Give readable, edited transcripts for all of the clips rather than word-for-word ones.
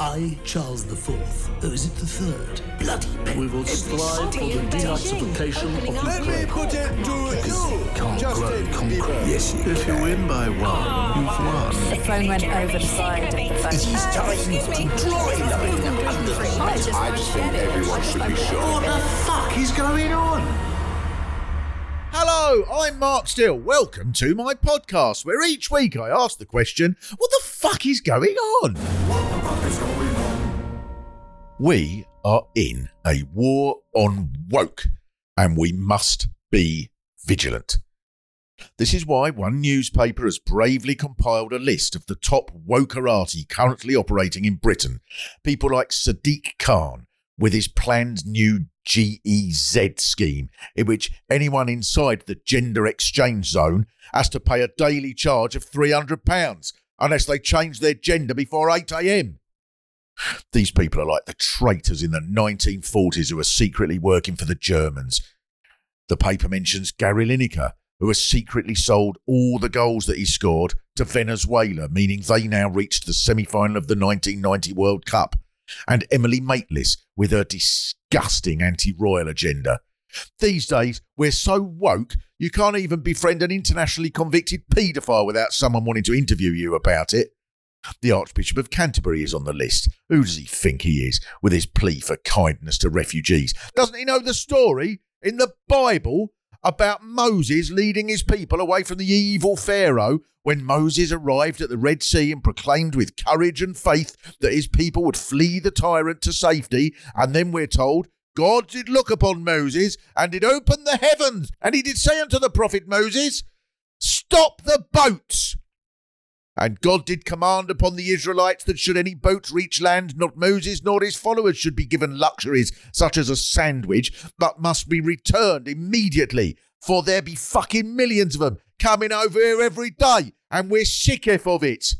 I, Charles IV, or is it the third? Bloody pen. We will strive for the denazification of Ukraine. Let me put it to you. Justin Bieber. Yes, you can. If you win by one, you've won. The phone went over the side. It is time to join the I just think everyone should be sure. What the fuck is going on? Hello, I'm Mark Steele. Welcome to my podcast, where each week I ask the question, what the fuck is going on? What the fuck is going on? We are in a war on woke, and we must be vigilant. This is why one newspaper has bravely compiled a list of the top wokerati currently operating in Britain. People like Sadiq Khan, with his planned new GEZ scheme, in which anyone inside the gender exchange zone has to pay a daily charge of £300 unless they change their gender before 8 a.m. These people are like the traitors in the 1940s who were secretly working for the Germans. The paper mentions Gary Lineker, who has secretly sold all the goals that he scored to Venezuela, meaning they now reached the semi-final of the 1990 World Cup, and Emily Maitlis with her disgusting anti-royal agenda. These days, we're so woke, you can't even befriend an internationally convicted paedophile without someone wanting to interview you about it. The Archbishop of Canterbury is on the list. Who does he think he is, with his plea for kindness to refugees? Doesn't he know the story in the Bible about Moses leading his people away from the evil Pharaoh when Moses arrived at the Red Sea and proclaimed with courage and faith that his people would flee the tyrant to safety? And then we're told, God did look upon Moses and did open the heavens, and he did say unto the prophet Moses, stop the boats. And God did command upon the Israelites that should any boat reach land, not Moses nor his followers should be given luxuries such as a sandwich, but must be returned immediately, for there be fucking millions of them coming over here every day, and we're sick of it.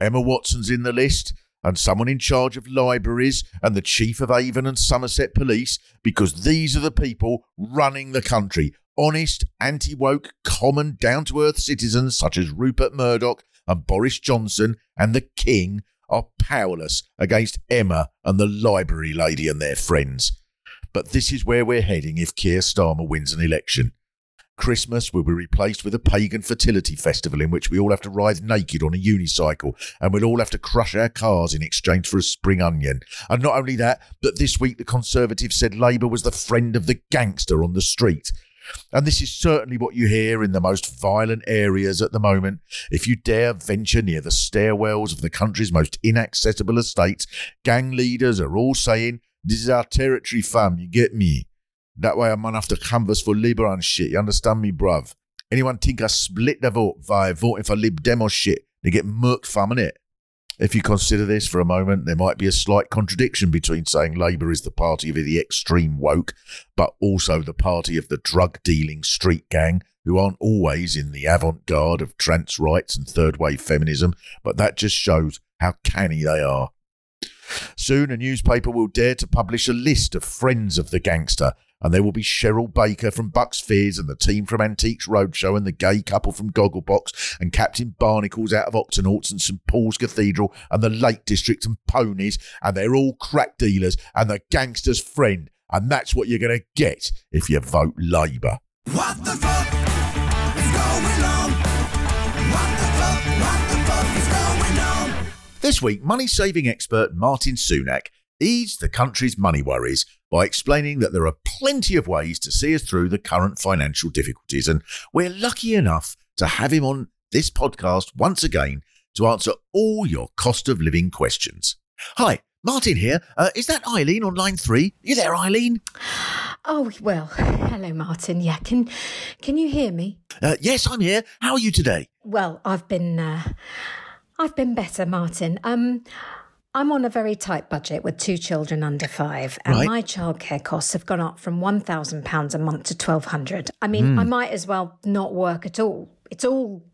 Emma Watson's in the list, and someone in charge of libraries, and the chief of Avon and Somerset Police, because these are the people running the country. Honest, anti-woke, common, down-to-earth citizens such as Rupert Murdoch and Boris Johnson and the King are powerless against Emma and the library lady and their friends. But this is where we're heading if Keir Starmer wins an election. Christmas will be replaced with a pagan fertility festival in which we all have to ride naked on a unicycle, and we'll all have to crush our cars in exchange for a spring onion. And not only that, but this week the Conservatives said Labour was the friend of the gangster on the street. And this is certainly what you hear in the most violent areas at the moment. If you dare venture near the stairwells of the country's most inaccessible estates, gang leaders are all saying, this is our territory, fam, you get me? That way I'm gonna have to canvass for Labour and shit, you understand me, bruv? Anyone think I split the vote via voting for Lib Dem or shit? They get murked, fam, innit? If you consider this for a moment, there might be a slight contradiction between saying Labour is the party of the extreme woke, but also the party of the drug-dealing street gang, who aren't always in the avant-garde of trans rights and third-wave feminism, but that just shows how canny they are. Soon a newspaper will dare to publish a list of friends of the gangster, and there will be Cheryl Baker from Buck's Fizz and the team from Antiques Roadshow and the gay couple from Gogglebox and Captain Barnacles out of Octonauts and St Paul's Cathedral and the Lake District and ponies, and they're all crack dealers and the gangster's friend, and that's what you're going to get if you vote Labour. What the fuck is going on? What the fuck is going on? This week, money-saving expert Martin Sunak eased the country's money worries by explaining that there are plenty of ways to see us through the current financial difficulties, and we're lucky enough to have him on this podcast once again to answer all your cost of living questions. Hi, Martin here. Is that Eileen on line 3? You there, Eileen? Oh, well, hello, Martin. Yeah, can you hear me? Yes, I'm here. How are you today? Well, I've been better, Martin. I'm on a very tight budget with 2 children under 5, and my childcare costs have gone up from £1,000 a month to £1,200. I mean, I might as well not work at all. It's all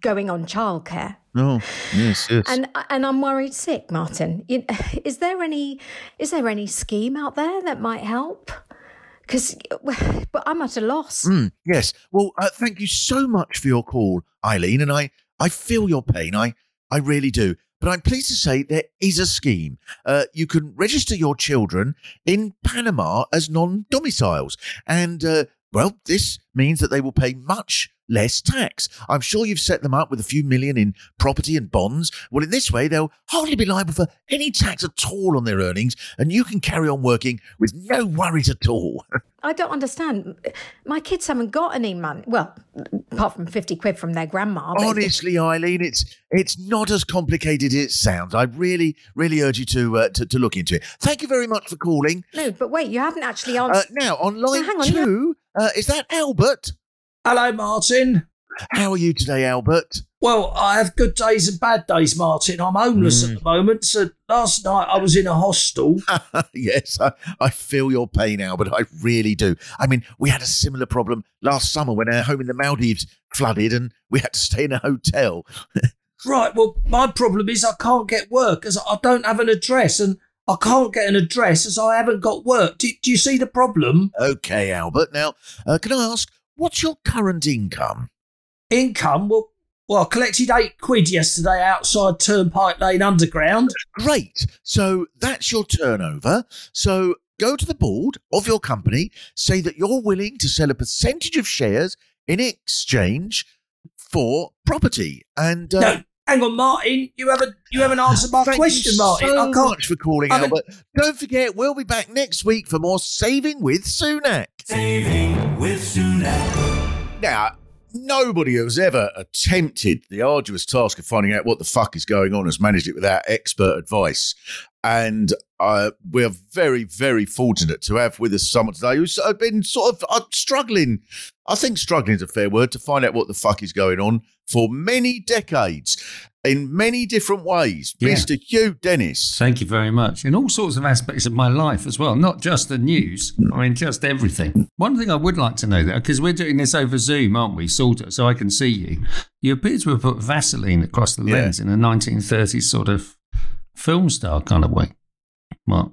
going on childcare. Oh, yes. And I'm worried sick, Martin. Is there any scheme out there that might help? Because I'm at a loss. Yes. Well, thank you so much for your call, Eileen, and I feel your pain. I really do. But I'm pleased to say there is a scheme. You can register your children in Panama as non-domiciles. And, this means that they will pay much less tax. I'm sure you've set them up with a few million in property and bonds. Well, in this way, they'll hardly be liable for any tax at all on their earnings, and you can carry on working with no worries at all. I don't understand. My kids haven't got any money. Well, apart from 50 quid from their grandma. Honestly, Eileen, it's not as complicated as it sounds. I really, really urge you to look into it. Thank you very much for calling. No, but wait, you haven't actually answered. Now, on line 2, is that Albert? Hello, Martin. How are you today, Albert? Well, I have good days and bad days, Martin. I'm homeless at the moment, so last night I was in a hostel. Yes, I feel your pain, Albert. I really do. I mean, we had a similar problem last summer when our home in the Maldives flooded and we had to stay in a hotel. Right, well, my problem is I can't get work as I don't have an address, and I can't get an address as I haven't got work. Do you see the problem? OK, Albert. Now, can I ask, what's your current income? Income? Well, I collected £8 yesterday outside Turnpike Lane Underground. Great. So that's your turnover. So go to the board of your company, say that you're willing to sell a percentage of shares in exchange for property. And no, hang on, Martin. You haven't answered my question, Martin. Thank you so much for calling, Albert. Don't forget, we'll be back next week for more Saving with Sunak. Saving with Sunak. Now, nobody who's ever attempted the arduous task of finding out what the fuck is going on has managed it without expert advice. And we are very, very fortunate to have with us someone today who's been sort of struggling. I think struggling is a fair word to find out what the fuck is going on for many decades in many different ways. Yeah. Mr. Hugh Dennis. Thank you very much. In all sorts of aspects of my life as well, not just the news. I mean, just everything. One thing I would like to know, though, because we're doing this over Zoom, aren't we, sort of, so I can see you. You appear to have put Vaseline across the lens in a 1930s sort of film star kind of way. Mark.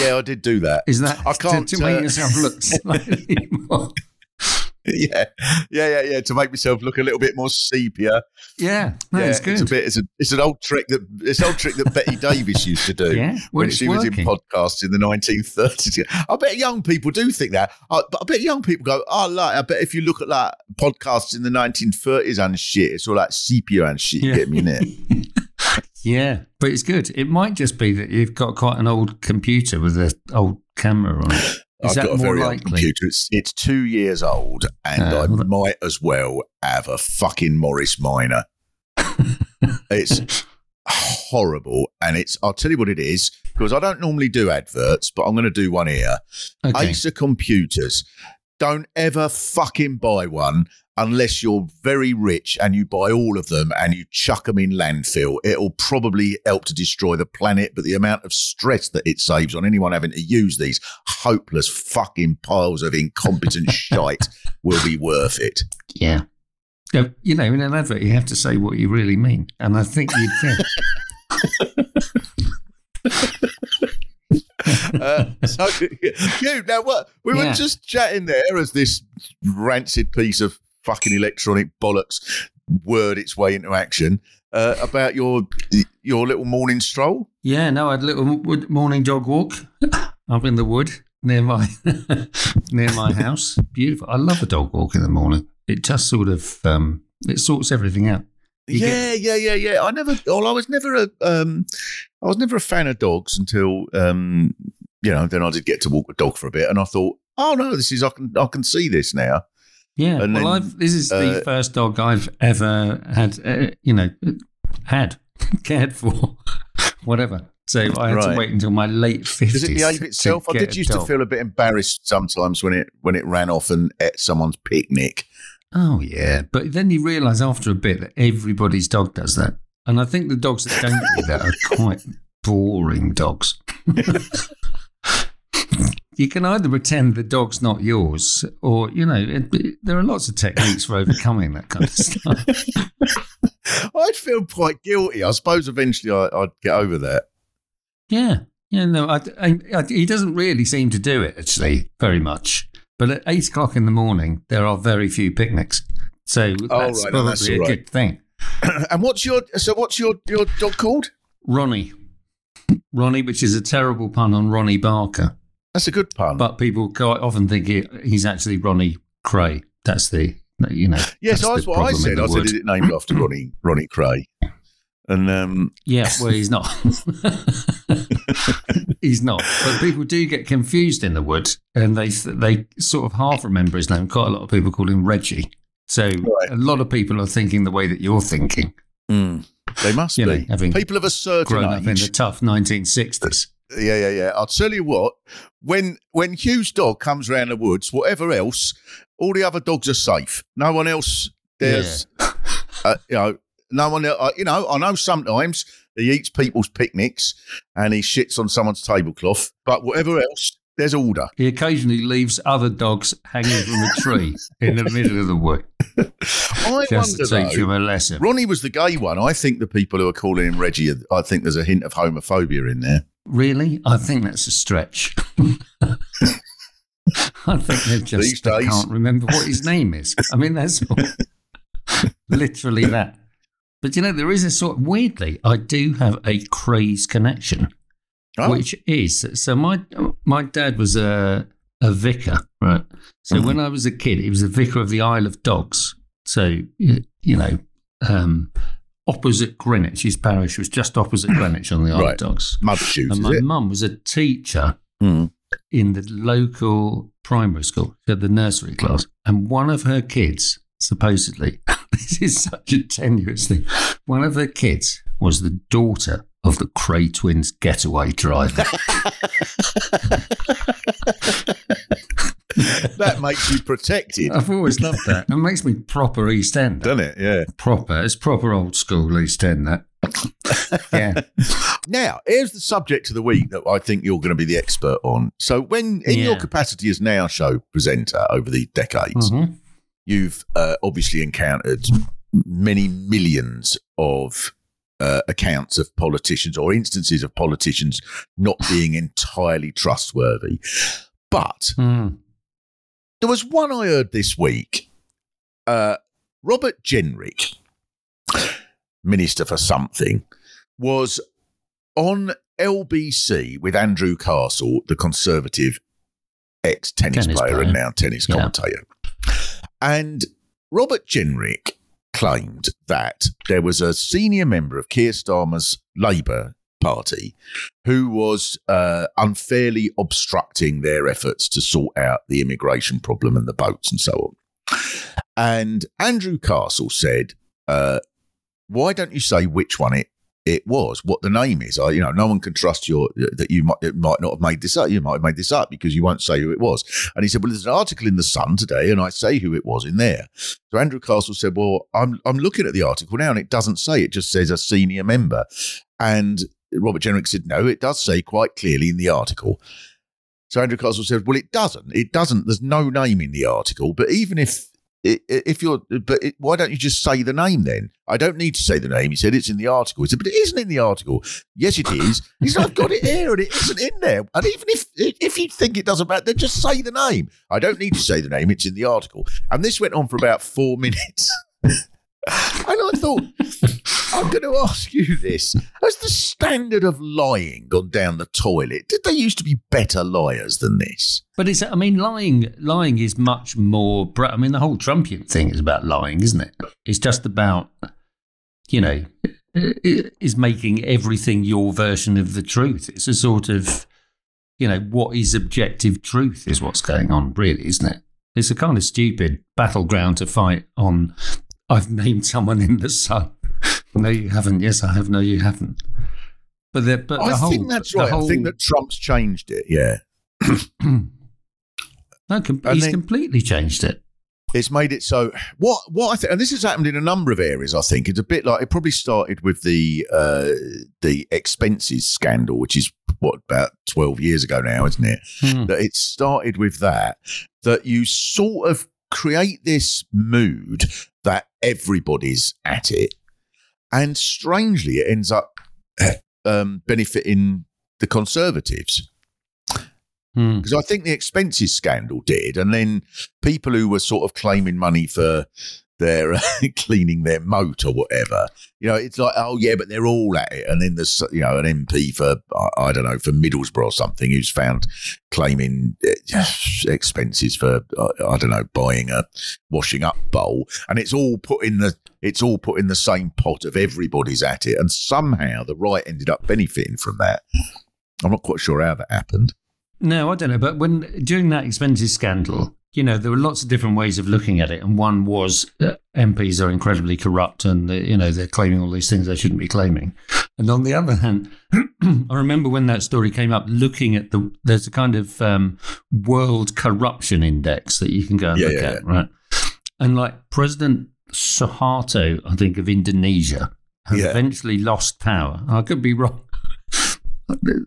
Yeah, I did do that. Is that I can't to make yourself look slightly more? Yeah. To make myself look a little bit more sepia. Yeah, it's good. It's an old trick that Betty Davis used to do when she was in podcasts in the 1930s. I bet young people do think that. I bet young people go, I bet if you look at like podcasts in the 1930s and shit, it's all like sepia and shit. You get me in it. Yeah, but it's good. It might just be that you've got quite an old computer with an old camera on it. Is I've got a very old computer. It's 2 years old, and I might as well have a fucking Morris Minor. It's horrible, and I'll tell you what it is, because I don't normally do adverts, but I'm going to do one here. Okay. Acer Computers. Don't ever fucking buy one unless you're very rich and you buy all of them and you chuck them in landfill. It'll probably help to destroy the planet, but the amount of stress that it saves on anyone having to use these hopeless fucking piles of incompetent shite will be worth it. Yeah. You know, in an advert, you have to say what you really mean. And I think you did. So, Hugh, now what? We were just chatting there as this rancid piece of fucking electronic bollocks word its way into action about your little morning stroll. Yeah, no, I had a little morning dog walk up in the wood near my house. Beautiful. I love a dog walk in the morning. It just sort of it sorts everything out. You get... I was never a fan of dogs until, then I did get to walk a dog for a bit, and I thought, oh no, I can see this now. Yeah, and this is the first dog I've ever had. had cared for, whatever. So I had to wait until my late 50s. Is it behave itself? I did used to feel a bit embarrassed sometimes when it ran off and ate someone's picnic. Oh, yeah. But then you realise after a bit that everybody's dog does that. And I think the dogs that don't do that are quite boring dogs. You can either pretend the dog's not yours or, you know, there are lots of techniques for overcoming that kind of stuff. I'd feel quite guilty. I suppose eventually I'd get over that. Yeah. Yeah, no, he doesn't really seem to do it, actually, very much. But at 8 o'clock in the morning, there are very few picnics. So that's probably a good thing. And what's your dog called? Ronnie. Ronnie, which is a terrible pun on Ronnie Barker. That's a good pun. But people quite often think he's actually Ronnie Kray. That's the, you know. Yes, that's what I said. I said, is it named after Ronnie Kray? And yeah, well, he's not. He's not. But people do get confused in the wood, and they sort of half remember his name. Quite a lot of people call him Reggie. So a lot of people are thinking the way that you're thinking. Mm. They must be. Know, people of a certain grown age. Up in the tough 1960s. Yeah. I'll tell you what, when Hugh's dog comes around the woods, whatever else, all the other dogs are safe. No one else, I know sometimes he eats people's picnics and he shits on someone's tablecloth, but whatever else, there's order. He occasionally leaves other dogs hanging from a tree in the middle of the wood. I just wonder, to teach him a lesson. Ronnie was the gay one. I think the people who are calling him Reggie, I think there's a hint of homophobia in there. Really? I think that's a stretch. I think they just these days can't remember what his name is. I mean, that's all. Literally that. But, you know, there is a sort of, weirdly, I do have a craze connection, which is, so my dad was a vicar, right? So when I was a kid, he was a vicar of the Isle of Dogs. So, you know, opposite Greenwich, his parish was just opposite Greenwich on the Isle of Dogs. Mudshoots, and my mum was a teacher in the local primary school, she had the nursery class, and one of her kids, supposedly, this is such a tenuous thing, one of her kids was the daughter of the Kray twins' getaway driver. That makes you protected. I've always loved that. It makes me proper East End. Doesn't it? Yeah. Proper. It's proper old school East End, that. Yeah. Now, here's the subject of the week that I think you're going to be the expert on. So when, in your capacity as Now Show presenter over the decades, you've obviously encountered many millions of accounts of politicians or instances of politicians not being entirely trustworthy. But there was one I heard this week. Robert Jenrick, Minister for something, was on LBC with Andrew Castle, the Conservative ex-tennis player and now tennis commentator. And Robert Jenrick claimed that there was a senior member of Keir Starmer's Labour Party who was unfairly obstructing their efforts to sort out the immigration problem and the boats and so on. And Andrew Castle said, why don't you say which one it was, what the name is? You know, no one can trust that you might not have made this up. You might have made this up because you won't say who it was. And he said, well, there's an article in the Sun today and I say who it was in there. So Andrew Castle said, well, I'm looking at the article now and it doesn't say, it just says a senior member. And Robert Jenrick said, no, it does say quite clearly in the article. So Andrew Castle said, well, it doesn't. There's no name in the article. But even why don't you just say the name then? I don't need to say the name. He said, it's in the article. He said, but it isn't in the article. Yes, it is. He said, I've got it here and it isn't in there. And even if you think it doesn't matter, then just say the name. I don't need to say the name. It's in the article. And this went on for about 4 minutes. And I thought, I'm going to ask you this. Has the standard of lying gone down the toilet? Did they used to be better liars than this? But it's, I mean, lying is much more, I mean, the whole Trumpian thing is about lying, isn't it? It's just about, you know, is making everything your version of the truth. It's a sort of, you know, what is objective truth is what's going on, really, isn't it? It's a kind of stupid battleground to fight on. I've named someone in the Sun. No, you haven't. Yes, I have. No, you haven't. But the, I think that's right. I think that Trump's changed it. Yeah. He's completely changed it. It's made it so. What I think, and this has happened in a number of areas. I think it's a bit like it probably started with the expenses scandal, which is about 12 years ago now, isn't it? That it started with that you sort of create this mood that everybody's at it, and strangely, it ends up benefiting the Conservatives. Because I think the expenses scandal did, and then people who were sort of claiming money for their cleaning their moat or whatever, you know, it's like, oh yeah, but they're all at it. And then there's, you know, an MP for I don't know, for Middlesbrough or something, who's found claiming expenses for I don't know, buying a washing up bowl, and it's all put in the same pot of everybody's at it, and somehow the right ended up benefiting from that. I'm not quite sure how that happened. No, I don't know. But during that expenses scandal, you know, there were lots of different ways of looking at it. And one was MPs are incredibly corrupt and, you know, they're claiming all these things they shouldn't be claiming. And on the other hand, I remember when that story came up, looking at there's a kind of world corruption index that you can go and look at, right? And like President Suharto, I think, of Indonesia, who eventually lost power. I could be wrong.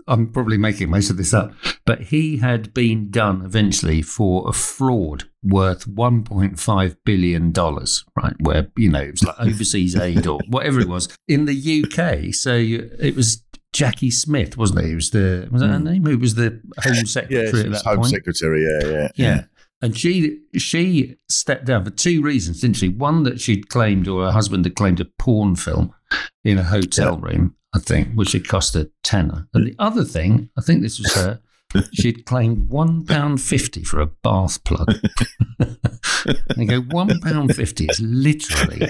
I'm probably making most of this up, but he had been done eventually for a fraud worth $1.5 billion, right? Where, you know, it was like overseas aid or whatever it was in the UK. So it was Jackie Smith, wasn't it? It was was that her name? It was the Home Secretary at that point. Home Secretary, yeah. And she stepped down for two reasons, didn't she? One, that she'd claimed, or her husband had claimed, a porn film in a hotel room, I think, which had cost a tenner. And the other thing, I think this was her, she'd claimed £1.50 for a bath plug. They go, £1.50 is literally,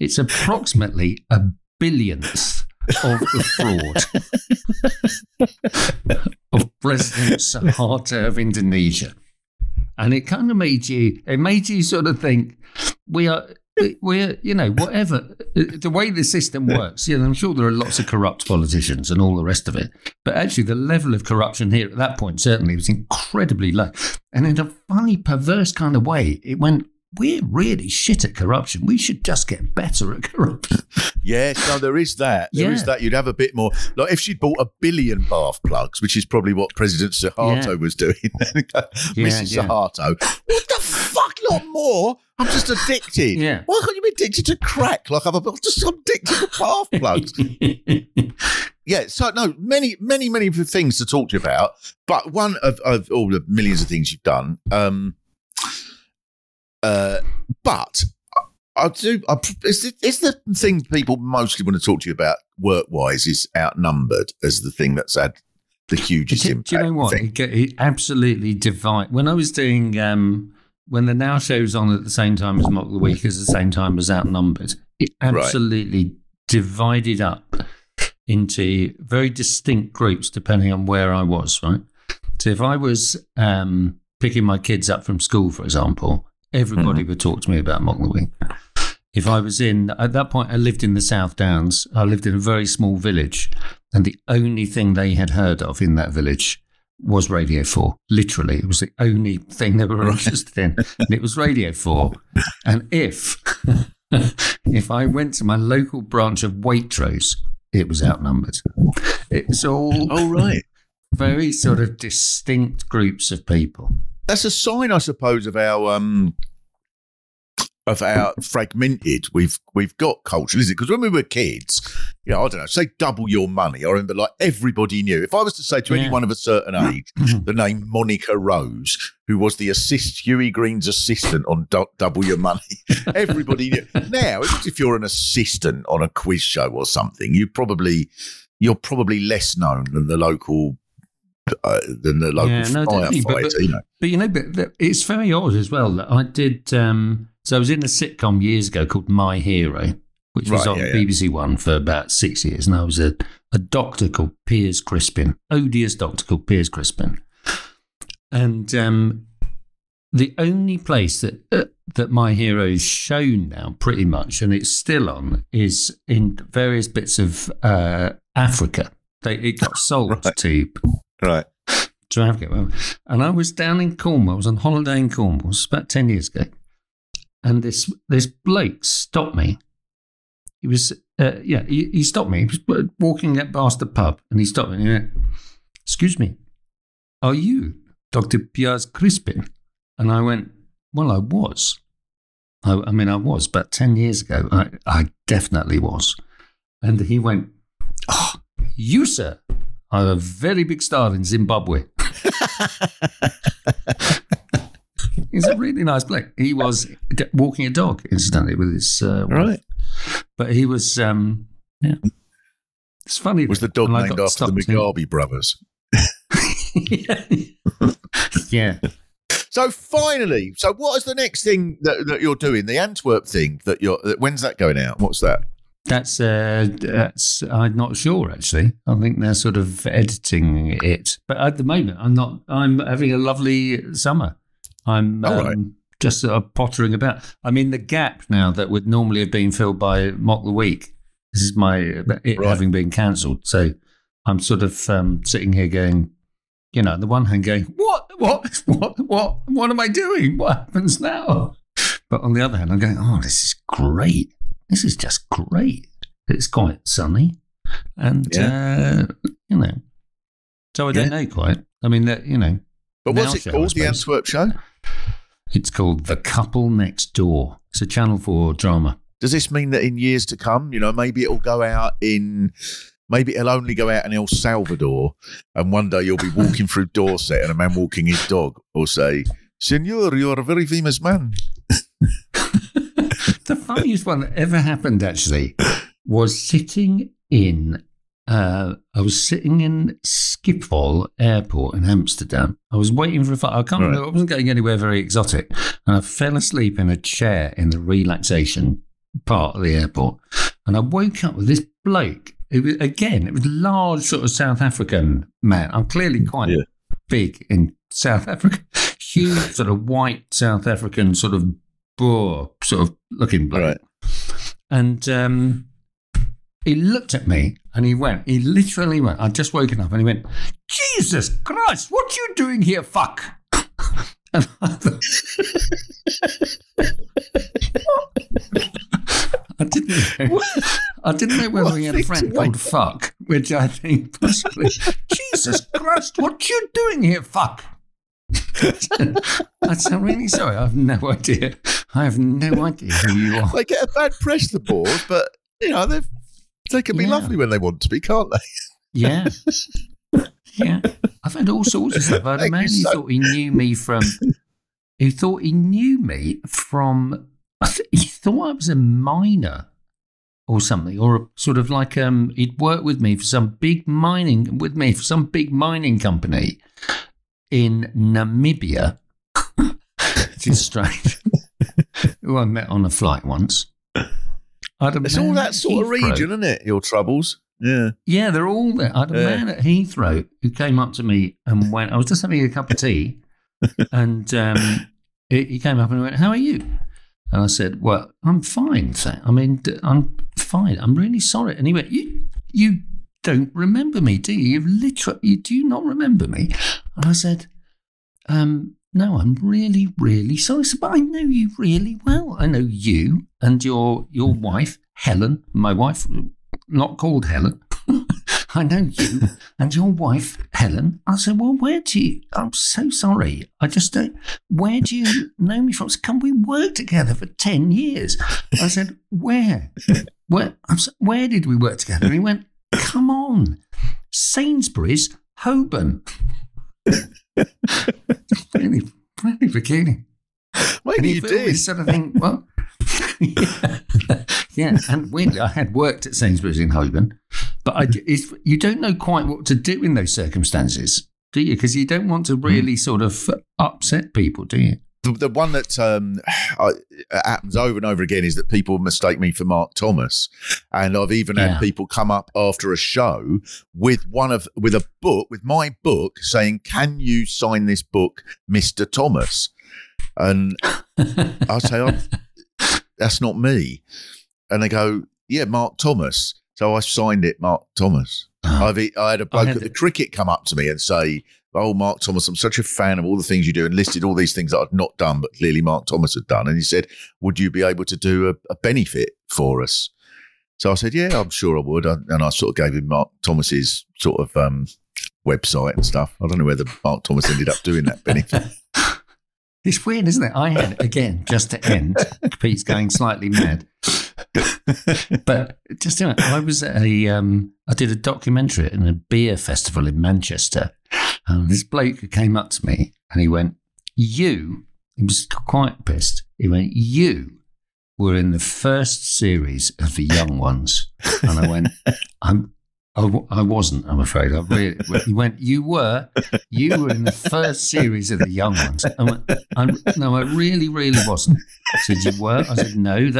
it's approximately a billionth of the fraud of President Suharto of Indonesia. And it kind of made you sort of think, we're, you know, whatever, the way the system works, you know, I'm sure there are lots of corrupt politicians and all the rest of it, but actually the level of corruption here at that point certainly was incredibly low. And in a funny, perverse kind of way, it went, we're really shit at corruption. We should just get better at corruption. Yes, no, there is that. There is that. You'd have a bit more. Like if she'd bought a billion bath plugs, which is probably what President Suharto was doing. Mrs. Suharto, what the fuck, not more? I'm just addicted. Yeah. Why can't you be addicted to crack? Like I'm addicted to bath plugs. Yeah, so no, many, many, many things to talk to you about. But one of all the millions of things you've done, but I do. It's the thing people mostly want to talk to you about work-wise is Outnumbered as the thing that's had the hugest impact. Do you know what? It absolutely divided. When I was doing, when the Now show was on at the same time as Mock the Week, at the same time as Outnumbered, it absolutely divided up into very distinct groups depending on where I was, right? So if I was picking my kids up from school, for example, everybody would talk to me about Mock the Week. If I was at that point, I lived in the South Downs. I lived in a very small village. And the only thing they had heard of in that village was Radio 4. Literally, it was the only thing they were interested in. And it was Radio 4. And if I went to my local branch of Waitrose, it was Outnumbered. It was all right. Very sort of distinct groups of people. That's a sign, I suppose, of our fragmented. We've got culture, is it? Because when we were kids, you know, I don't know, say Double Your Money. I remember, like, everybody knew. If I was to say to anyone of a certain age the name Monica Rose, who was Hughie Green's assistant on Double Your Money, everybody knew. Now, if you're an assistant on a quiz show or something, you're probably less known than the local. Firefighter, you know. But you know, but it's very odd as well that I did. So I was in a sitcom years ago called My Hero, which was on BBC One for about 6 years, and I was a doctor called Piers Crispin, odious doctor called Piers Crispin, and the only place that My Hero is shown now, pretty much, and it's still on, is in various bits of Africa. It got sold right. to Africa. And I was down in Cornwall. I was on holiday in Cornwall. It was about 10 years ago. And this bloke stopped me. He was, he stopped me. He was walking past the pub, and he stopped me. And he went, "Excuse me, are you Dr. Piers Crispin?" And I went, "Well, I was. I was about 10 years ago. I definitely was." And he went, "Oh, you, sir, are a very big star in Zimbabwe." He's a really nice bloke. He was walking a dog, incidentally, with his wife. Right. But he was, It's funny. Was the dog named after the Mugabe brothers? Yeah. So finally, so what is the next thing that you're doing? The Antwerp thing when's that going out? What's that? That's I'm not sure, actually. I think they're sort of editing it. But at the moment, I'm having a lovely summer. I'm just sort of pottering about. I mean, the gap now that would normally have been filled by Mock the Week, this is having been cancelled. So I'm sort of sitting here going, on the one hand going, what am I doing? What happens now? But on the other hand, I'm going, oh, this is great. This is just great. It's quite sunny. And, so I don't know quite. I mean, But what's it called, the Antwerp show? It's called The Couple Next Door. It's a Channel 4 drama. Does this mean that in years to come, maybe it'll go out in El Salvador, and one day you'll be walking through Dorset and a man walking his dog will say, "Senor, you're a very famous man." The funniest one that ever happened, actually, was I was sitting in Schiphol Airport in Amsterdam. I was waiting for a flight. I can't remember. I wasn't going anywhere very exotic. And I fell asleep in a chair in the relaxation part of the airport. And I woke up with this bloke. It was large, sort of South African man. I'm clearly quite big in South Africa. Huge, sort of white South African, sort of boor, sort of looking bloke. Right. And he looked at me and he literally went, I'd just woken up, and he went, "Jesus Christ, what are you doing here, fuck?" And I thought, I didn't know whether we had a friend called Fuck, which I think possibly. "Jesus Christ, what you doing here, fuck?" I'm really sorry. I have no idea who you are. They get a bad press, the board, but, they can be lovely when they want to be, can't they? Yeah. Yeah. I've had all sorts of stuff. I had a man who thought he knew me from... He thought I was a miner or something, or a sort of like he'd worked with me for some big mining company in Namibia, which is strange. Who I met on a flight once. It's all that sort of region, isn't it? Your troubles, yeah, they're all there. I had a man at Heathrow who came up to me and went. I was just having a cup of tea, and he came up and went, "How are you?" And I said, "Well, I'm fine, sir. I'm fine. I'm really sorry." And he went, "You don't remember me, do you? Do you not remember me?" And I said, "No, I'm really, really sorry." I said, "But I know you really well. I know you and your wife, Helen." My wife, not called Helen. "I know you and your wife, Helen." I said, "Well, I'm so sorry. I just don't, where do you know me from?" I said, "Can we work together for 10 years? I said, where did we work together? And he went, "Come on, Sainsbury's, Holborn." Really, really peculiar. Maybe you did. Sort of thing, well, yeah. And weirdly, I had worked at Sainsbury's in Holborn. But you don't know quite what to do in those circumstances, do you? Because you don't want to really sort of upset people, do you? The one that happens over and over again is that people mistake me for Mark Thomas. And I've even had people come up after a show with a book, with my book, saying, "Can you sign this book, Mr. Thomas?" And I say, that's not me. And they go, yeah, Mark Thomas. So I signed it, Mark Thomas. Oh. I had a bloke at the cricket come up to me and say, oh, Mark Thomas, I'm such a fan of all the things you do, and listed all these things that I'd not done, but clearly Mark Thomas had done. And he said, would you be able to do a benefit for us? So I said, yeah, I'm sure I would. And I sort of gave him Mark Thomas's sort of website and stuff. I don't know whether Mark Thomas ended up doing that benefit. It's weird, isn't it? I had, again, just to end, Pete's going slightly mad. But just, you know, I was at I did a documentary in a beer festival in Manchester. And this bloke came up to me and he went, he was quite pissed. He went, you were in the first series of The Young Ones. And I went, I wasn't, I'm afraid. He went, you were in the first series of The Young Ones. I went, no, I really, really wasn't. I said, you were? I said, no,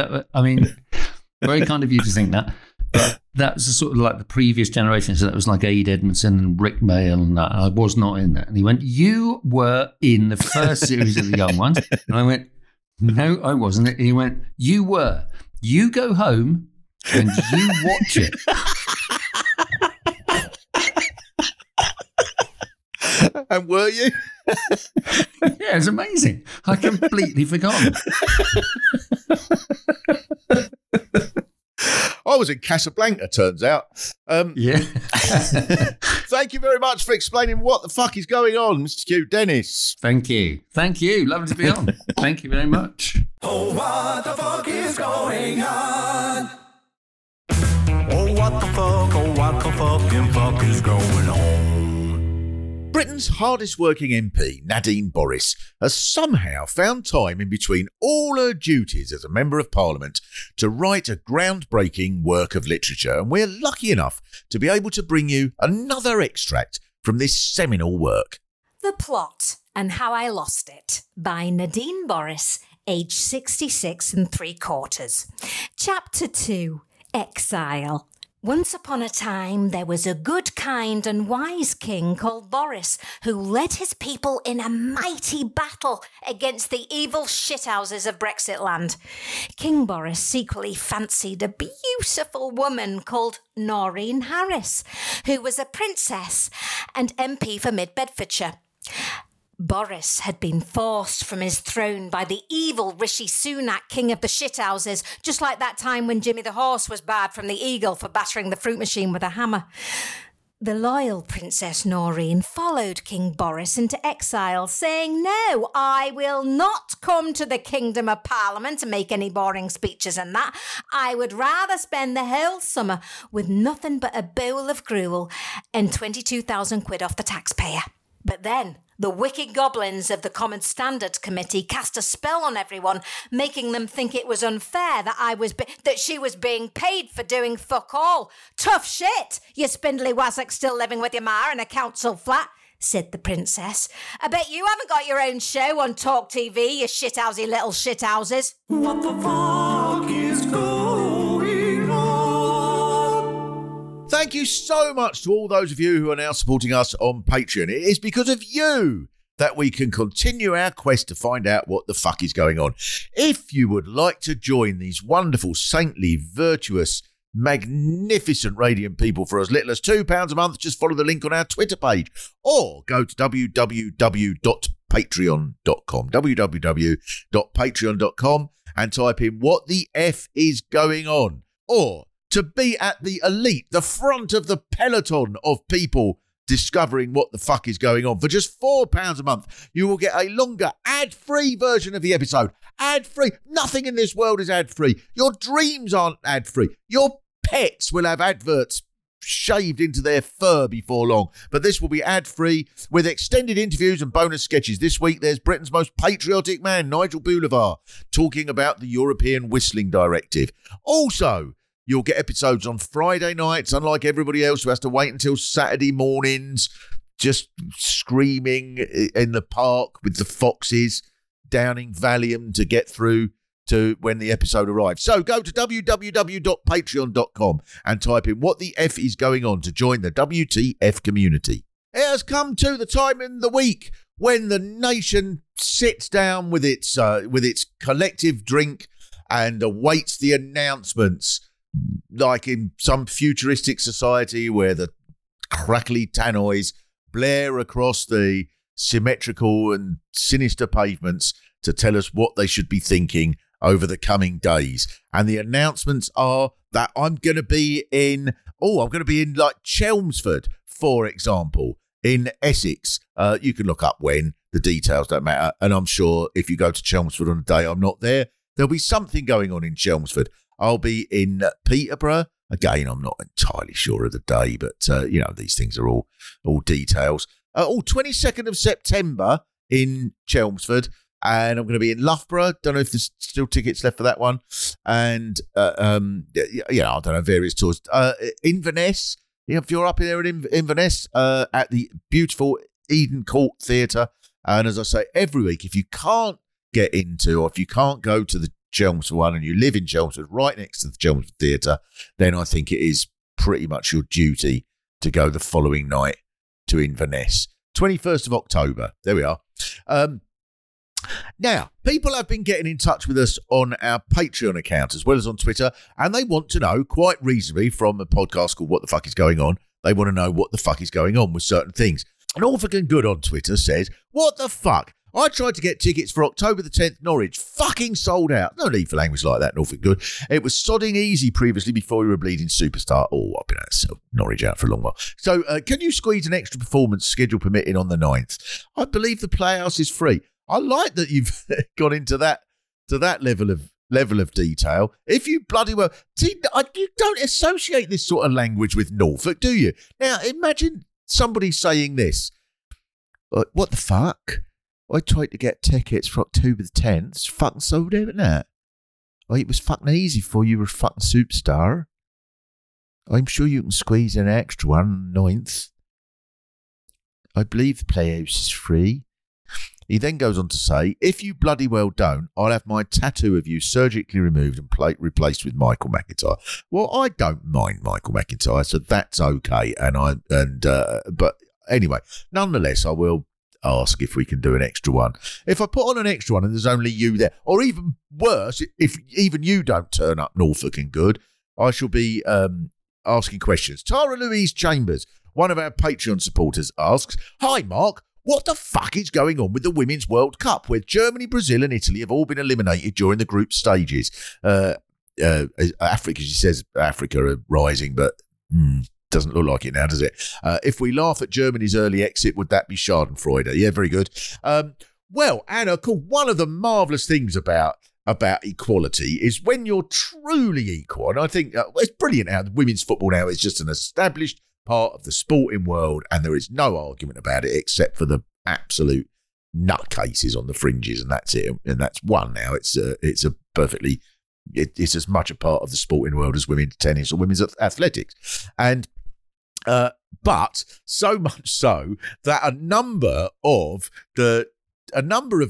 very kind of you to think that. But that was sort of like the previous generation. So that was like Aid Edmondson and Rick Mayall and that. I was not in that. And he went, you were in the first series of The Young Ones. And I went, no, I wasn't. And he went, you were. You go home and you watch it. And were you? Yeah, it's amazing. I completely forgot. I was in Casablanca, turns out. Yeah. Thank you very much for explaining what the fuck is going on, Mr. Hugh Dennis. Thank you. Thank you. Lovely to be on. Thank you very much. Oh, what the fuck is going on? Oh, what the fuck? Oh, what the fucking fuck is going on? Britain's hardest-working MP, Nadine Boris, has somehow found time in between all her duties as a Member of Parliament to write a groundbreaking work of literature, and we're lucky enough to be able to bring you another extract from this seminal work. The Plot and How I Lost It by Nadine Boris, aged 66 3/4. Chapter 2, Exile. Once upon a time, there was a good, kind and wise king called Boris who led his people in a mighty battle against the evil shithouses of Brexit land. King Boris secretly fancied a beautiful woman called Noreen Harris, who was a princess and MP for Mid-Bedfordshire. Boris had been forced from his throne by the evil Rishi Sunak, king of the shithouses, just like that time when Jimmy the horse was barred from the Eagle for battering the fruit machine with a hammer. The loyal Princess Noreen followed King Boris into exile, saying, no, I will not come to the Kingdom of Parliament to make any boring speeches and that. I would rather spend the whole summer with nothing but a bowl of gruel and 22,000 quid off the taxpayer. But then the wicked goblins of the Common Standards Committee cast a spell on everyone, making them think it was unfair that that she was being paid for doing fuck all. Tough shit, you spindly wassack still living with your ma in a council flat, said the princess. I bet you haven't got your own show on Talk TV, you shithousey little shithouses. What the fuck is going on? Thank you so much to all those of you who are now supporting us on Patreon. It is because of you that we can continue our quest to find out what the fuck is going on. If you would like to join these wonderful, saintly, virtuous, magnificent radiant people for as little as £2 a month, just follow the link on our Twitter page or go to www.patreon.com and type in what the F is going on, or to be at the elite, the front of the peloton of people discovering what the fuck is going on. For just £4 a month, you will get a longer ad-free version of the episode. Ad-free. Nothing in this world is ad-free. Your dreams aren't ad-free. Your pets will have adverts shaved into their fur before long, but this will be ad-free with extended interviews and bonus sketches. This week there's Britain's most patriotic man, Nigel Boulevard, talking about the European Whistling Directive. Also, you'll get episodes on Friday nights, unlike everybody else who has to wait until Saturday mornings, just screaming in the park with the foxes, downing Valium to get through to when the episode arrives. So go to www.patreon.com and type in what the F is going on to join the WTF community. It has come to the time in the week when the nation sits down with its collective drink and awaits the announcements, like in some futuristic society where the crackly tannoys blare across the symmetrical and sinister pavements to tell us what they should be thinking over the coming days. And the announcements are that I'm going to be in like Chelmsford, for example, in Essex. You can look up when, the details don't matter. And I'm sure if you go to Chelmsford on a day I'm not there, there'll be something going on in Chelmsford. I'll be in Peterborough. Again, I'm not entirely sure of the day, but, you know, these things are all details. 22nd of September in Chelmsford. And I'm going to be in Loughborough. Don't know if there's still tickets left for that one. And, I don't know, various tours. Inverness, if you're up there in Inverness, at the beautiful Eden Court Theatre. And as I say, every week, if you can't get into or if you can't go to the Chelmsford one and you live in Chelmsford, right next to the Chelmsford Theatre, then I think it is pretty much your duty to go the following night to Inverness. 21st of October. There we are. Now, people have been getting in touch with us on our Patreon account as well as on Twitter, and they want to know, quite reasonably, from a podcast called What the Fuck is Going On, they want to know what the fuck is going on with certain things. And All Fucking Good on Twitter says, "What the fuck? I tried to get tickets for October the 10th, Norwich. Fucking sold out." No need for language like that, Norfolk Good. "It was sodding easy previously before we were a bleeding superstar." Oh, I've been out of Norwich out for a long while. "So, can you squeeze an extra performance, schedule permitting, on the 9th? I believe the Playhouse is free." I like that you've gone into that to that level of detail. If you bloody well, see, you don't associate this sort of language with Norfolk, do you? Now, imagine somebody saying this. "What the fuck? I tried to get tickets for October the 10th. It's fucking sold out, isn't it? It was fucking easy for you. You were a fucking superstar. I'm sure you can squeeze an extra one, 9th. I believe the Playhouse is free." He then goes on to say, "If you bloody well don't, I'll have my tattoo of you surgically removed and replaced with Michael McIntyre." Well, I don't mind Michael McIntyre, so that's okay. But anyway, nonetheless, I will ask if we can do an extra one. If I put on an extra one and there's only you there, or even worse, if even you don't turn up, Norfolk and Good, I shall be asking questions. Tara Louise Chambers, one of our Patreon supporters, asks, "Hi, Mark. What the fuck is going on with the Women's World Cup, where Germany, Brazil and Italy have all been eliminated during the group stages? Africa," she says, "Africa are rising, but doesn't look like it now, does it? If we laugh at Germany's early exit, would that be schadenfreude?" Yeah, very good. Well, Anna, one of the marvellous things about equality is when you're truly equal, and I think it's brilliant how women's football now is just an established part of the sporting world, and there is no argument about it except for the absolute nutcases on the fringes, and that's it. And that's one now. It's as much a part of the sporting world as women's tennis or women's athletics, and but so much so that a number of the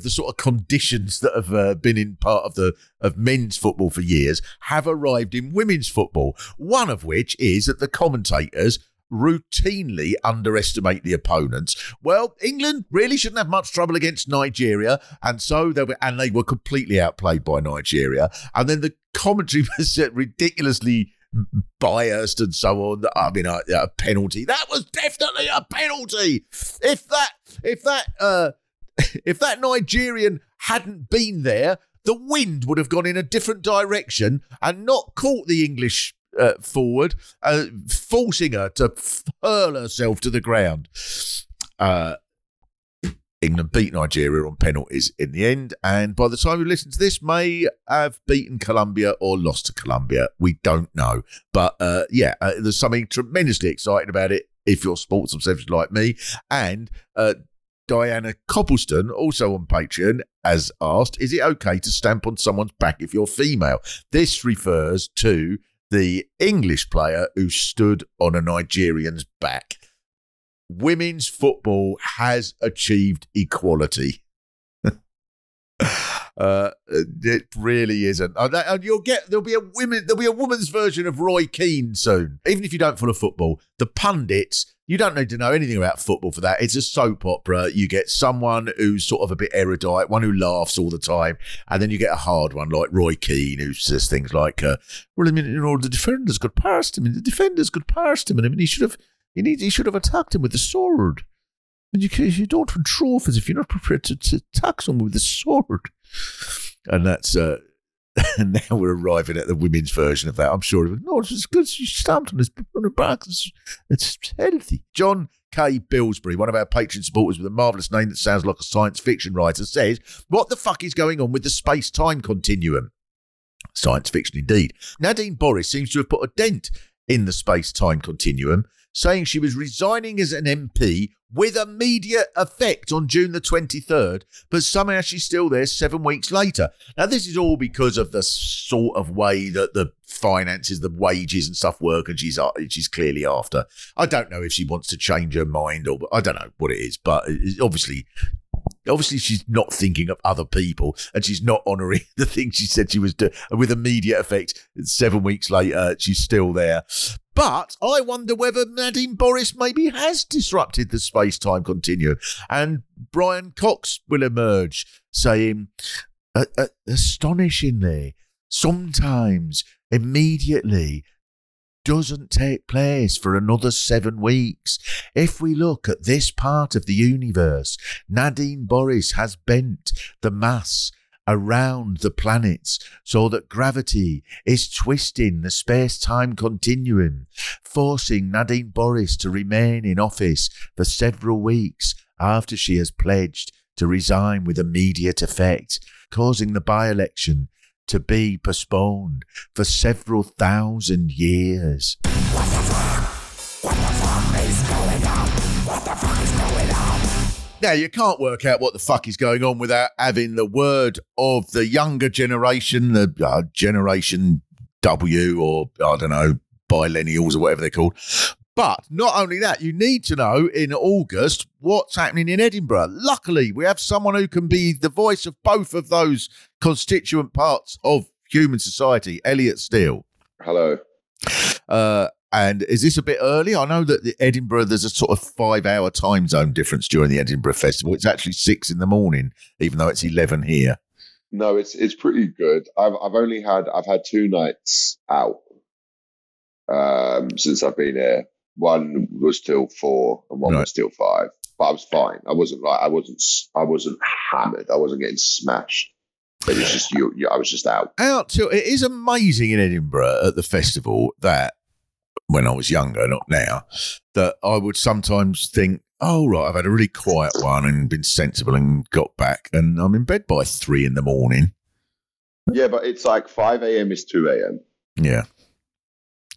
sort of conditions that have been in part of men's football for years have arrived in women's football. One of which is that the commentators routinely underestimate the opponents. Well, England really shouldn't have much trouble against Nigeria, and so they were completely outplayed by Nigeria. And then the commentary was ridiculously biased and so on. I mean, a penalty. That was definitely a penalty. If that Nigerian hadn't been there, the wind would have gone in a different direction and not caught the English forward, forcing her to hurl herself to the ground. England beat Nigeria on penalties in the end, and by the time you listen to this, may have beaten Colombia or lost to Colombia. We don't know. But there's something tremendously exciting about it if you're sports obsessed like me. And Diana Coppleston, also on Patreon, has asked, "Is it okay to stamp on someone's back if you're female?" This refers to the English player who stood on a Nigerian's back. Women's football has achieved equality. It really isn't. And there'll be a woman's version of Roy Keane soon. Even if you don't follow football, the pundits, you don't need to know anything about football for that. It's a soap opera. You get someone who's sort of a bit erudite, one who laughs all the time, and then you get a hard one like Roy Keane, who says things like, well, I mean, you know, the defenders got past him, and the defenders got past him, and I mean, he should have attacked him with the sword. And you don't win trophies if you're not prepared to attack someone with a sword. And that's... And now we're arriving at the women's version of that. I'm sure. No, it's good. She stamped on her back. It's healthy. John K. Billsbury, one of our Patreon supporters with a marvellous name that sounds like a science fiction writer, says, what the fuck is going on with the space-time continuum? Science fiction indeed. Nadine Boris seems to have put a dent in the space-time continuum, saying she was resigning as an MP with immediate effect on June the 23rd, but somehow she's still there 7 weeks later. Now, this is all because of the sort of way that the finances, the wages and stuff work, and she's clearly after. I don't know if she wants to change her mind, or I don't know what it is, but obviously she's not thinking of other people, and she's not honouring the thing she said she was doing. And with immediate effect, 7 weeks later, she's still there. But I wonder whether Nadine Boris maybe has disrupted the space-time continuum. And Brian Cox will emerge saying, astonishingly, sometimes immediately doesn't take place for another 7 weeks. If we look at this part of the universe, Nadine Boris has bent the mass around the planets so that gravity is twisting the space-time continuum, forcing Nadine Boris to remain in office for several weeks after she has pledged to resign with immediate effect, causing the by-election to be postponed for several thousand years. What the fuck? What the fuck is going on? What the fuck is going on? Now, you can't work out what the fuck is going on without having the word of the younger generation, the Generation W, or, I don't know, bilennials or whatever they're called. But not only that, you need to know in August what's happening in Edinburgh. Luckily, we have someone who can be the voice of both of those constituent parts of human society, Elliot Steele. Hello. And is this a bit early? I know that the Edinburgh, there's a sort of 5 hour time zone difference during the Edinburgh Festival. It's actually 6 a.m, even though it's 11 here. No, it's pretty good. I've had 2 nights out since I've been here. One was till 4 and one was till 5. But I was fine. I wasn't hammered. I wasn't getting smashed. It was just I was just out. It is amazing in Edinburgh at the festival that, when I was younger, not now, that I would sometimes think, oh, right, I've had a really quiet one and been sensible and got back, and I'm in bed by 3 a.m. Yeah, but it's like 5 a.m. is 2 a.m. Yeah.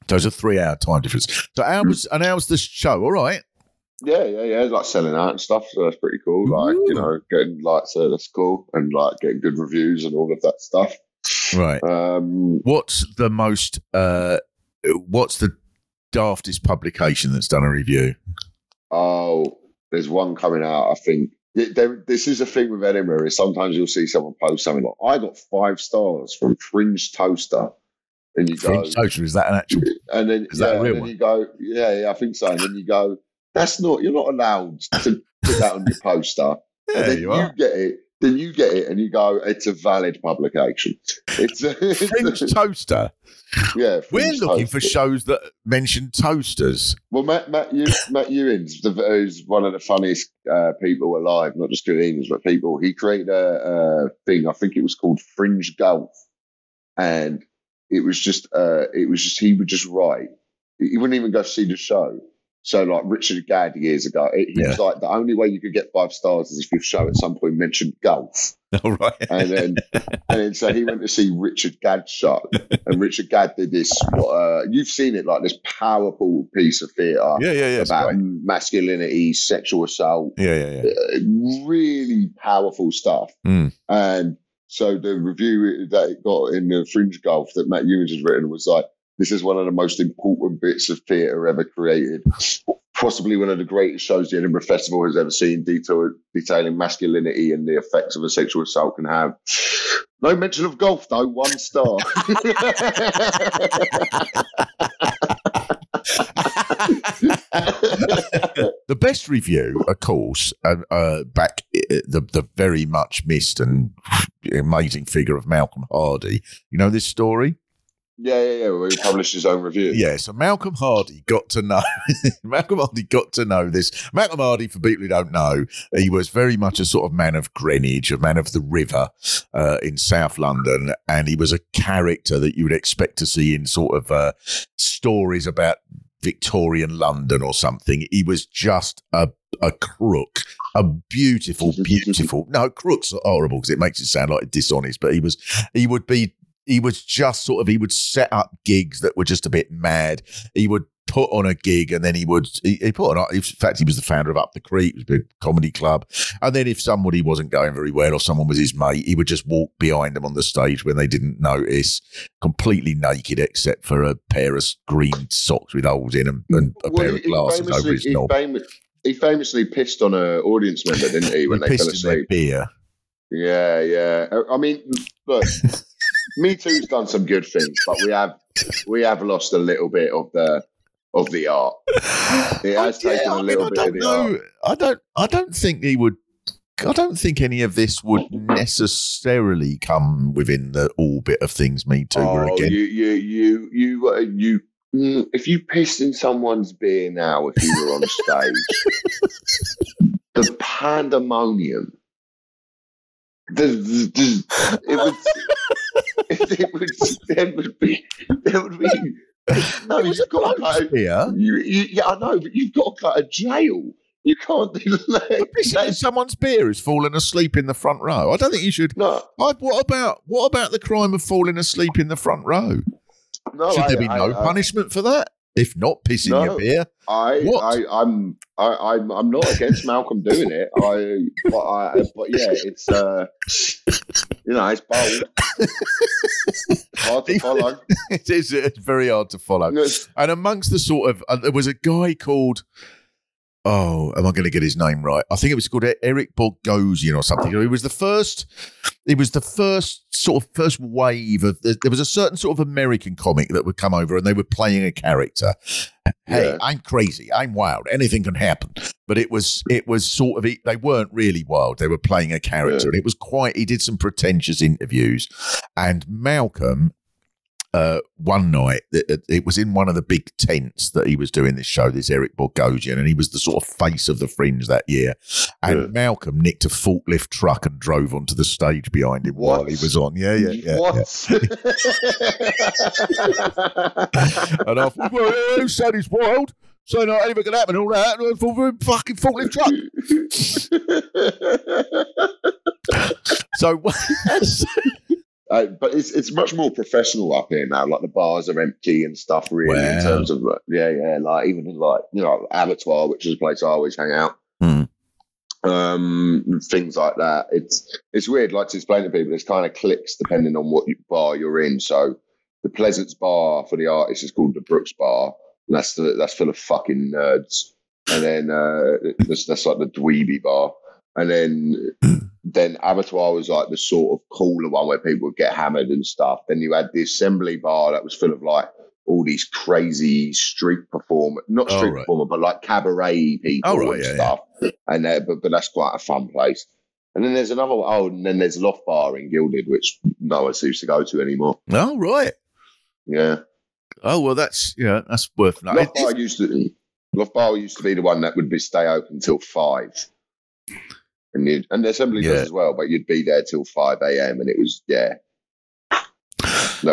So it's a 3 hour time difference. So how's the show? All right. Yeah. Like selling out and stuff. So that's pretty cool. Like, you know, getting lights at the school and like getting good reviews and all of that stuff. Right. What's the daftest publication that's done a review? Oh, there's one coming out, I think. This is a thing with Edinburgh, is sometimes you'll see someone post something like, I got 5 stars from Fringe Toaster. And you Fringe Toaster, is that an actual? And then, that a real and one? Then you go, yeah, I think so. And then you go, you're not allowed to put that on your poster. And then you get it. Then you get it and you go, it's a valid publication. Fringe Toaster. Yeah. We're looking for shows that mention toasters. Well, Matt Ewins, who's one of the funniest people alive, not just comedians, but people, he created a thing, I think it was called Fringe Golf. And it was just he would just write. He wouldn't even go see the show. So, like Richard Gadd years ago, he was like, the only way you could get 5 stars is if your show at some point mentioned golf. All right. And then so he went to see Richard Gadd's show, and Richard Gadd did this, you've seen it, like this powerful piece of theatre about masculinity, sexual assault, really powerful stuff. Mm. And so the review that it got in the Fringe Golf that Matt Ewins has written was like, this is one of the most important bits of theatre ever created. possibly one of the greatest shows the Edinburgh Festival has ever seen, detailing masculinity and the effects of a sexual assault can have. No mention of golf, though. 1 star. The best review, of course, back the very much missed and amazing figure of Malcolm Hardy. You know this story? Yeah. Well, he published his own review. Yeah, so Malcolm Hardy got to know this. Malcolm Hardy, for people who don't know, he was very much a sort of man of Greenwich, a man of the river in South London, and he was a character that you would expect to see in sort of stories about Victorian London or something. He was just a crook, a beautiful. No, crooks are horrible because it makes it sound like dishonest, but he would set up gigs that were just a bit mad. He would put on a gig and then in fact, he was the founder of Up the Creek, it was a big comedy club. And then if somebody wasn't going very well or someone was his mate, he would just walk behind them on the stage when they didn't notice, completely naked except for a pair of green socks with holes in them and a pair of glasses over his knob. He famously pissed on an audience member, didn't he, when they fell asleep? He pissed in their beer. Yeah. I mean, look... Me Too's done some good things, but we have lost a little bit of the art. It has taken a little bit of the art. I don't think any of this would necessarily come within the orbit of things Me Too were again. You if you pissed in someone's beer now, if you were on stage, the pandemonium. There would be. No, you've got like here. Yeah, I know, but you've got like a jail. You can't do that. Pissing in someone's beer is falling asleep in the front row. I don't think you should. No. What about the crime of falling asleep in the front row? No. Should there be no punishment for that? If not pissing your beer, I'm not against Malcolm doing it. But it's it's bold. Hard to follow. It is very hard to follow. Yes. And amongst the sort of there was a guy called am I going to get his name right? I think it was called Eric Bogosian or something. He was the first. It was the first wave of. There was a certain sort of American comic that would come over, and they were playing a character. Hey, yeah. I'm crazy. I'm wild. Anything can happen. But it was sort of. They weren't really wild. They were playing a character, and it was quite. He did some pretentious interviews, and Malcolm. One night, it was in one of the big tents that he was doing this show, this Eric Bogosian, and he was the sort of face of the Fringe that year. And Malcolm nicked a forklift truck and drove onto the stage behind him while he was on. Yeah. What? Yeah. And I thought, well, who said he's wild? So not anything can happen, all that, fucking forklift truck. But it's much more professional up here now. Like the bars are empty and stuff. Really, wow. In terms of like even in Abattoir, which is a place I always hang out. Mm. Things like that. It's weird. Like to explain to people, it's kind of clicks depending on what bar you're in. So the Pleasance bar for the artists is called the Brooks bar, and that's full of fucking nerds. And then that's like the Dweeby bar, and then. Then Abattoir was like the sort of cooler one where people would get hammered and stuff. Then you had the Assembly bar that was full of like all these crazy but like cabaret people stuff. Yeah. And but that's quite a fun place. And then there's another one. Oh, and then there's Loft Bar in Guildford, which no one seems to go to anymore. Oh, right. Yeah. Oh well, that's worth. Loft Bar used to be the one that would stay open till 5. And the Assembly does as well, but you'd be there till 5 a.m. and it was that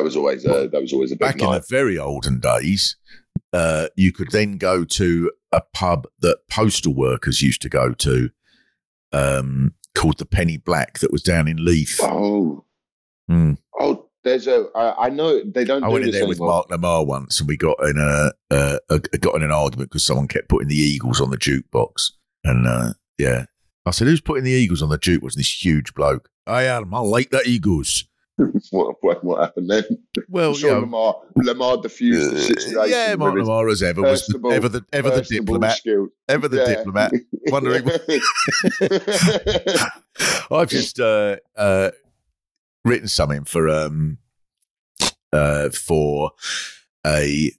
was always a big back night. In the very olden days, you could then go to a pub that postal workers used to go to, called the Penny Black, that was down in Leith. There's a. I know they don't. I went in there with Mark Lamar once, and we got in an argument because someone kept putting the Eagles on the jukebox, and I said, who's putting the Eagles on the jukebox? This huge bloke. I am. I like the Eagles. what happened then? Well, sure, Lamar diffused the situation. Yeah, Mark Lamar, as ever, was ever the diplomat. Ever the diplomat. Wondering. I've just written something for a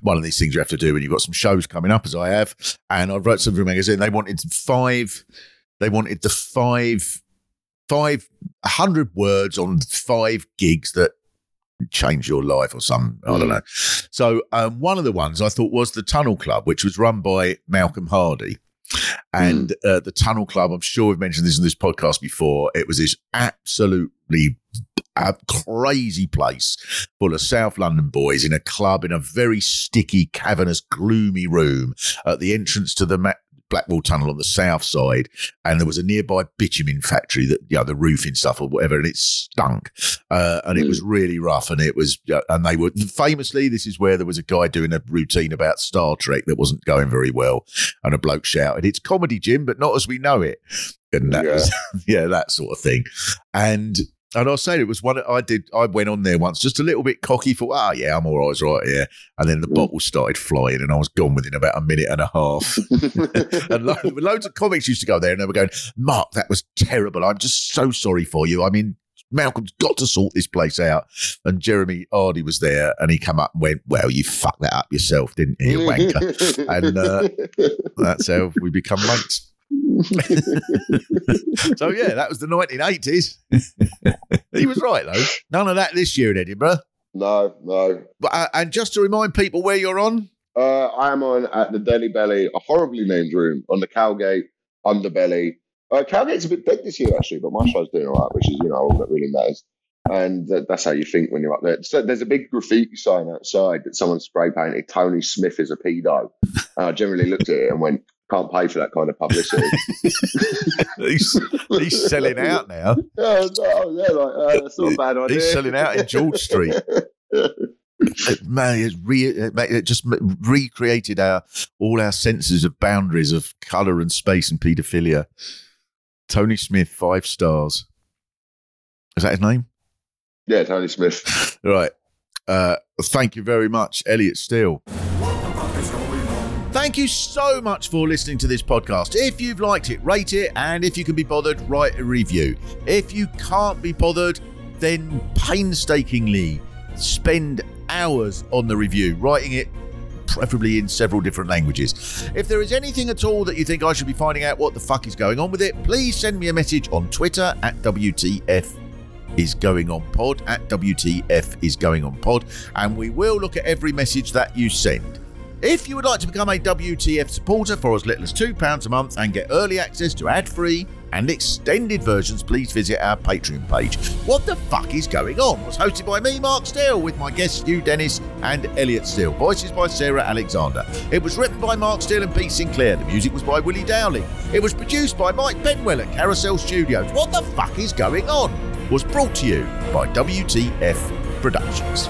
one of these things you have to do when you've got some shows coming up, as I have, and I wrote something for a magazine. They wanted the 500 words on 5 gigs that change your life or something. I don't know. So one of the ones I thought was the Tunnel Club, which was run by Malcolm Hardy. And the Tunnel Club, I'm sure we've mentioned this in this podcast before, it was this absolutely crazy place full of South London boys in a club in a very sticky, cavernous, gloomy room at the entrance to the Blackwall Tunnel on the south side, and there was a nearby bitumen factory that, you know, the roofing stuff or whatever, and it stunk, and it was really rough, and it was, and they were famously, this is where there was a guy doing a routine about Star Trek that wasn't going very well, and a bloke shouted, "It's comedy, Jim, but not as we know it," and that was, yeah, that sort of thing, and I'll say it was one I did. I went on there once, just a little bit cocky, thought, "Ah, yeah, I'm all right, right here." And then the bottle started flying, and I was gone within about a minute and a half. And loads of comics used to go there, and they were going, "Mark, that was terrible. I'm just so sorry for you. I mean, Malcolm's got to sort this place out." And Jeremy Hardy was there, and he come up and went, "Well, you fucked that up yourself, didn't you, wanker?" And that's how we become mates. So yeah, that was the 1980s. He was right though. None of that this year in Edinburgh. No. But and just to remind people where you're on, I am on at the Deli Belly, a horribly named room on the Cowgate Underbelly. Cowgate's a bit big this year actually, but my show's doing all right, which is, you know, all that really matters. And that's how you think when you're up there. So there's a big graffiti sign outside that someone spray painted, "Tony Smith is a pedo." And I generally looked at it and went, "Can't pay for that kind of publicity." he's selling out now. That's not a bad idea. He's selling out in George Street. It just recreated all our senses of boundaries of colour and space and paedophilia. Tony Smith, 5 stars. Is that his name? Yeah, Tony Smith. Right. Thank you very much, Elliot Steele. Thank you so much for listening to this podcast. If you've liked it, rate it, and if you can be bothered, write a review. If you can't be bothered, then painstakingly spend hours on the review, writing it preferably in several different languages. If there is anything at all that you think I should be finding out what the fuck is going on with it, please send me a message on Twitter at WTF is going on pod, at WTF is going on pod, and we will look at every message that you send. If you would like to become a WTF supporter for as little as £2 a month and get early access to ad-free and extended versions, please visit our Patreon page. What the Fuck is Going On was hosted by me, Mark Steele, with my guests Hugh Dennis and Elliot Steele. Voices by Sarah Alexander. It was written by Mark Steele and Pete Sinclair. The music was by Willie Dowling. It was produced by Mike Benwell at Carousel Studios. What the Fuck is Going On was brought to you by WTF Productions.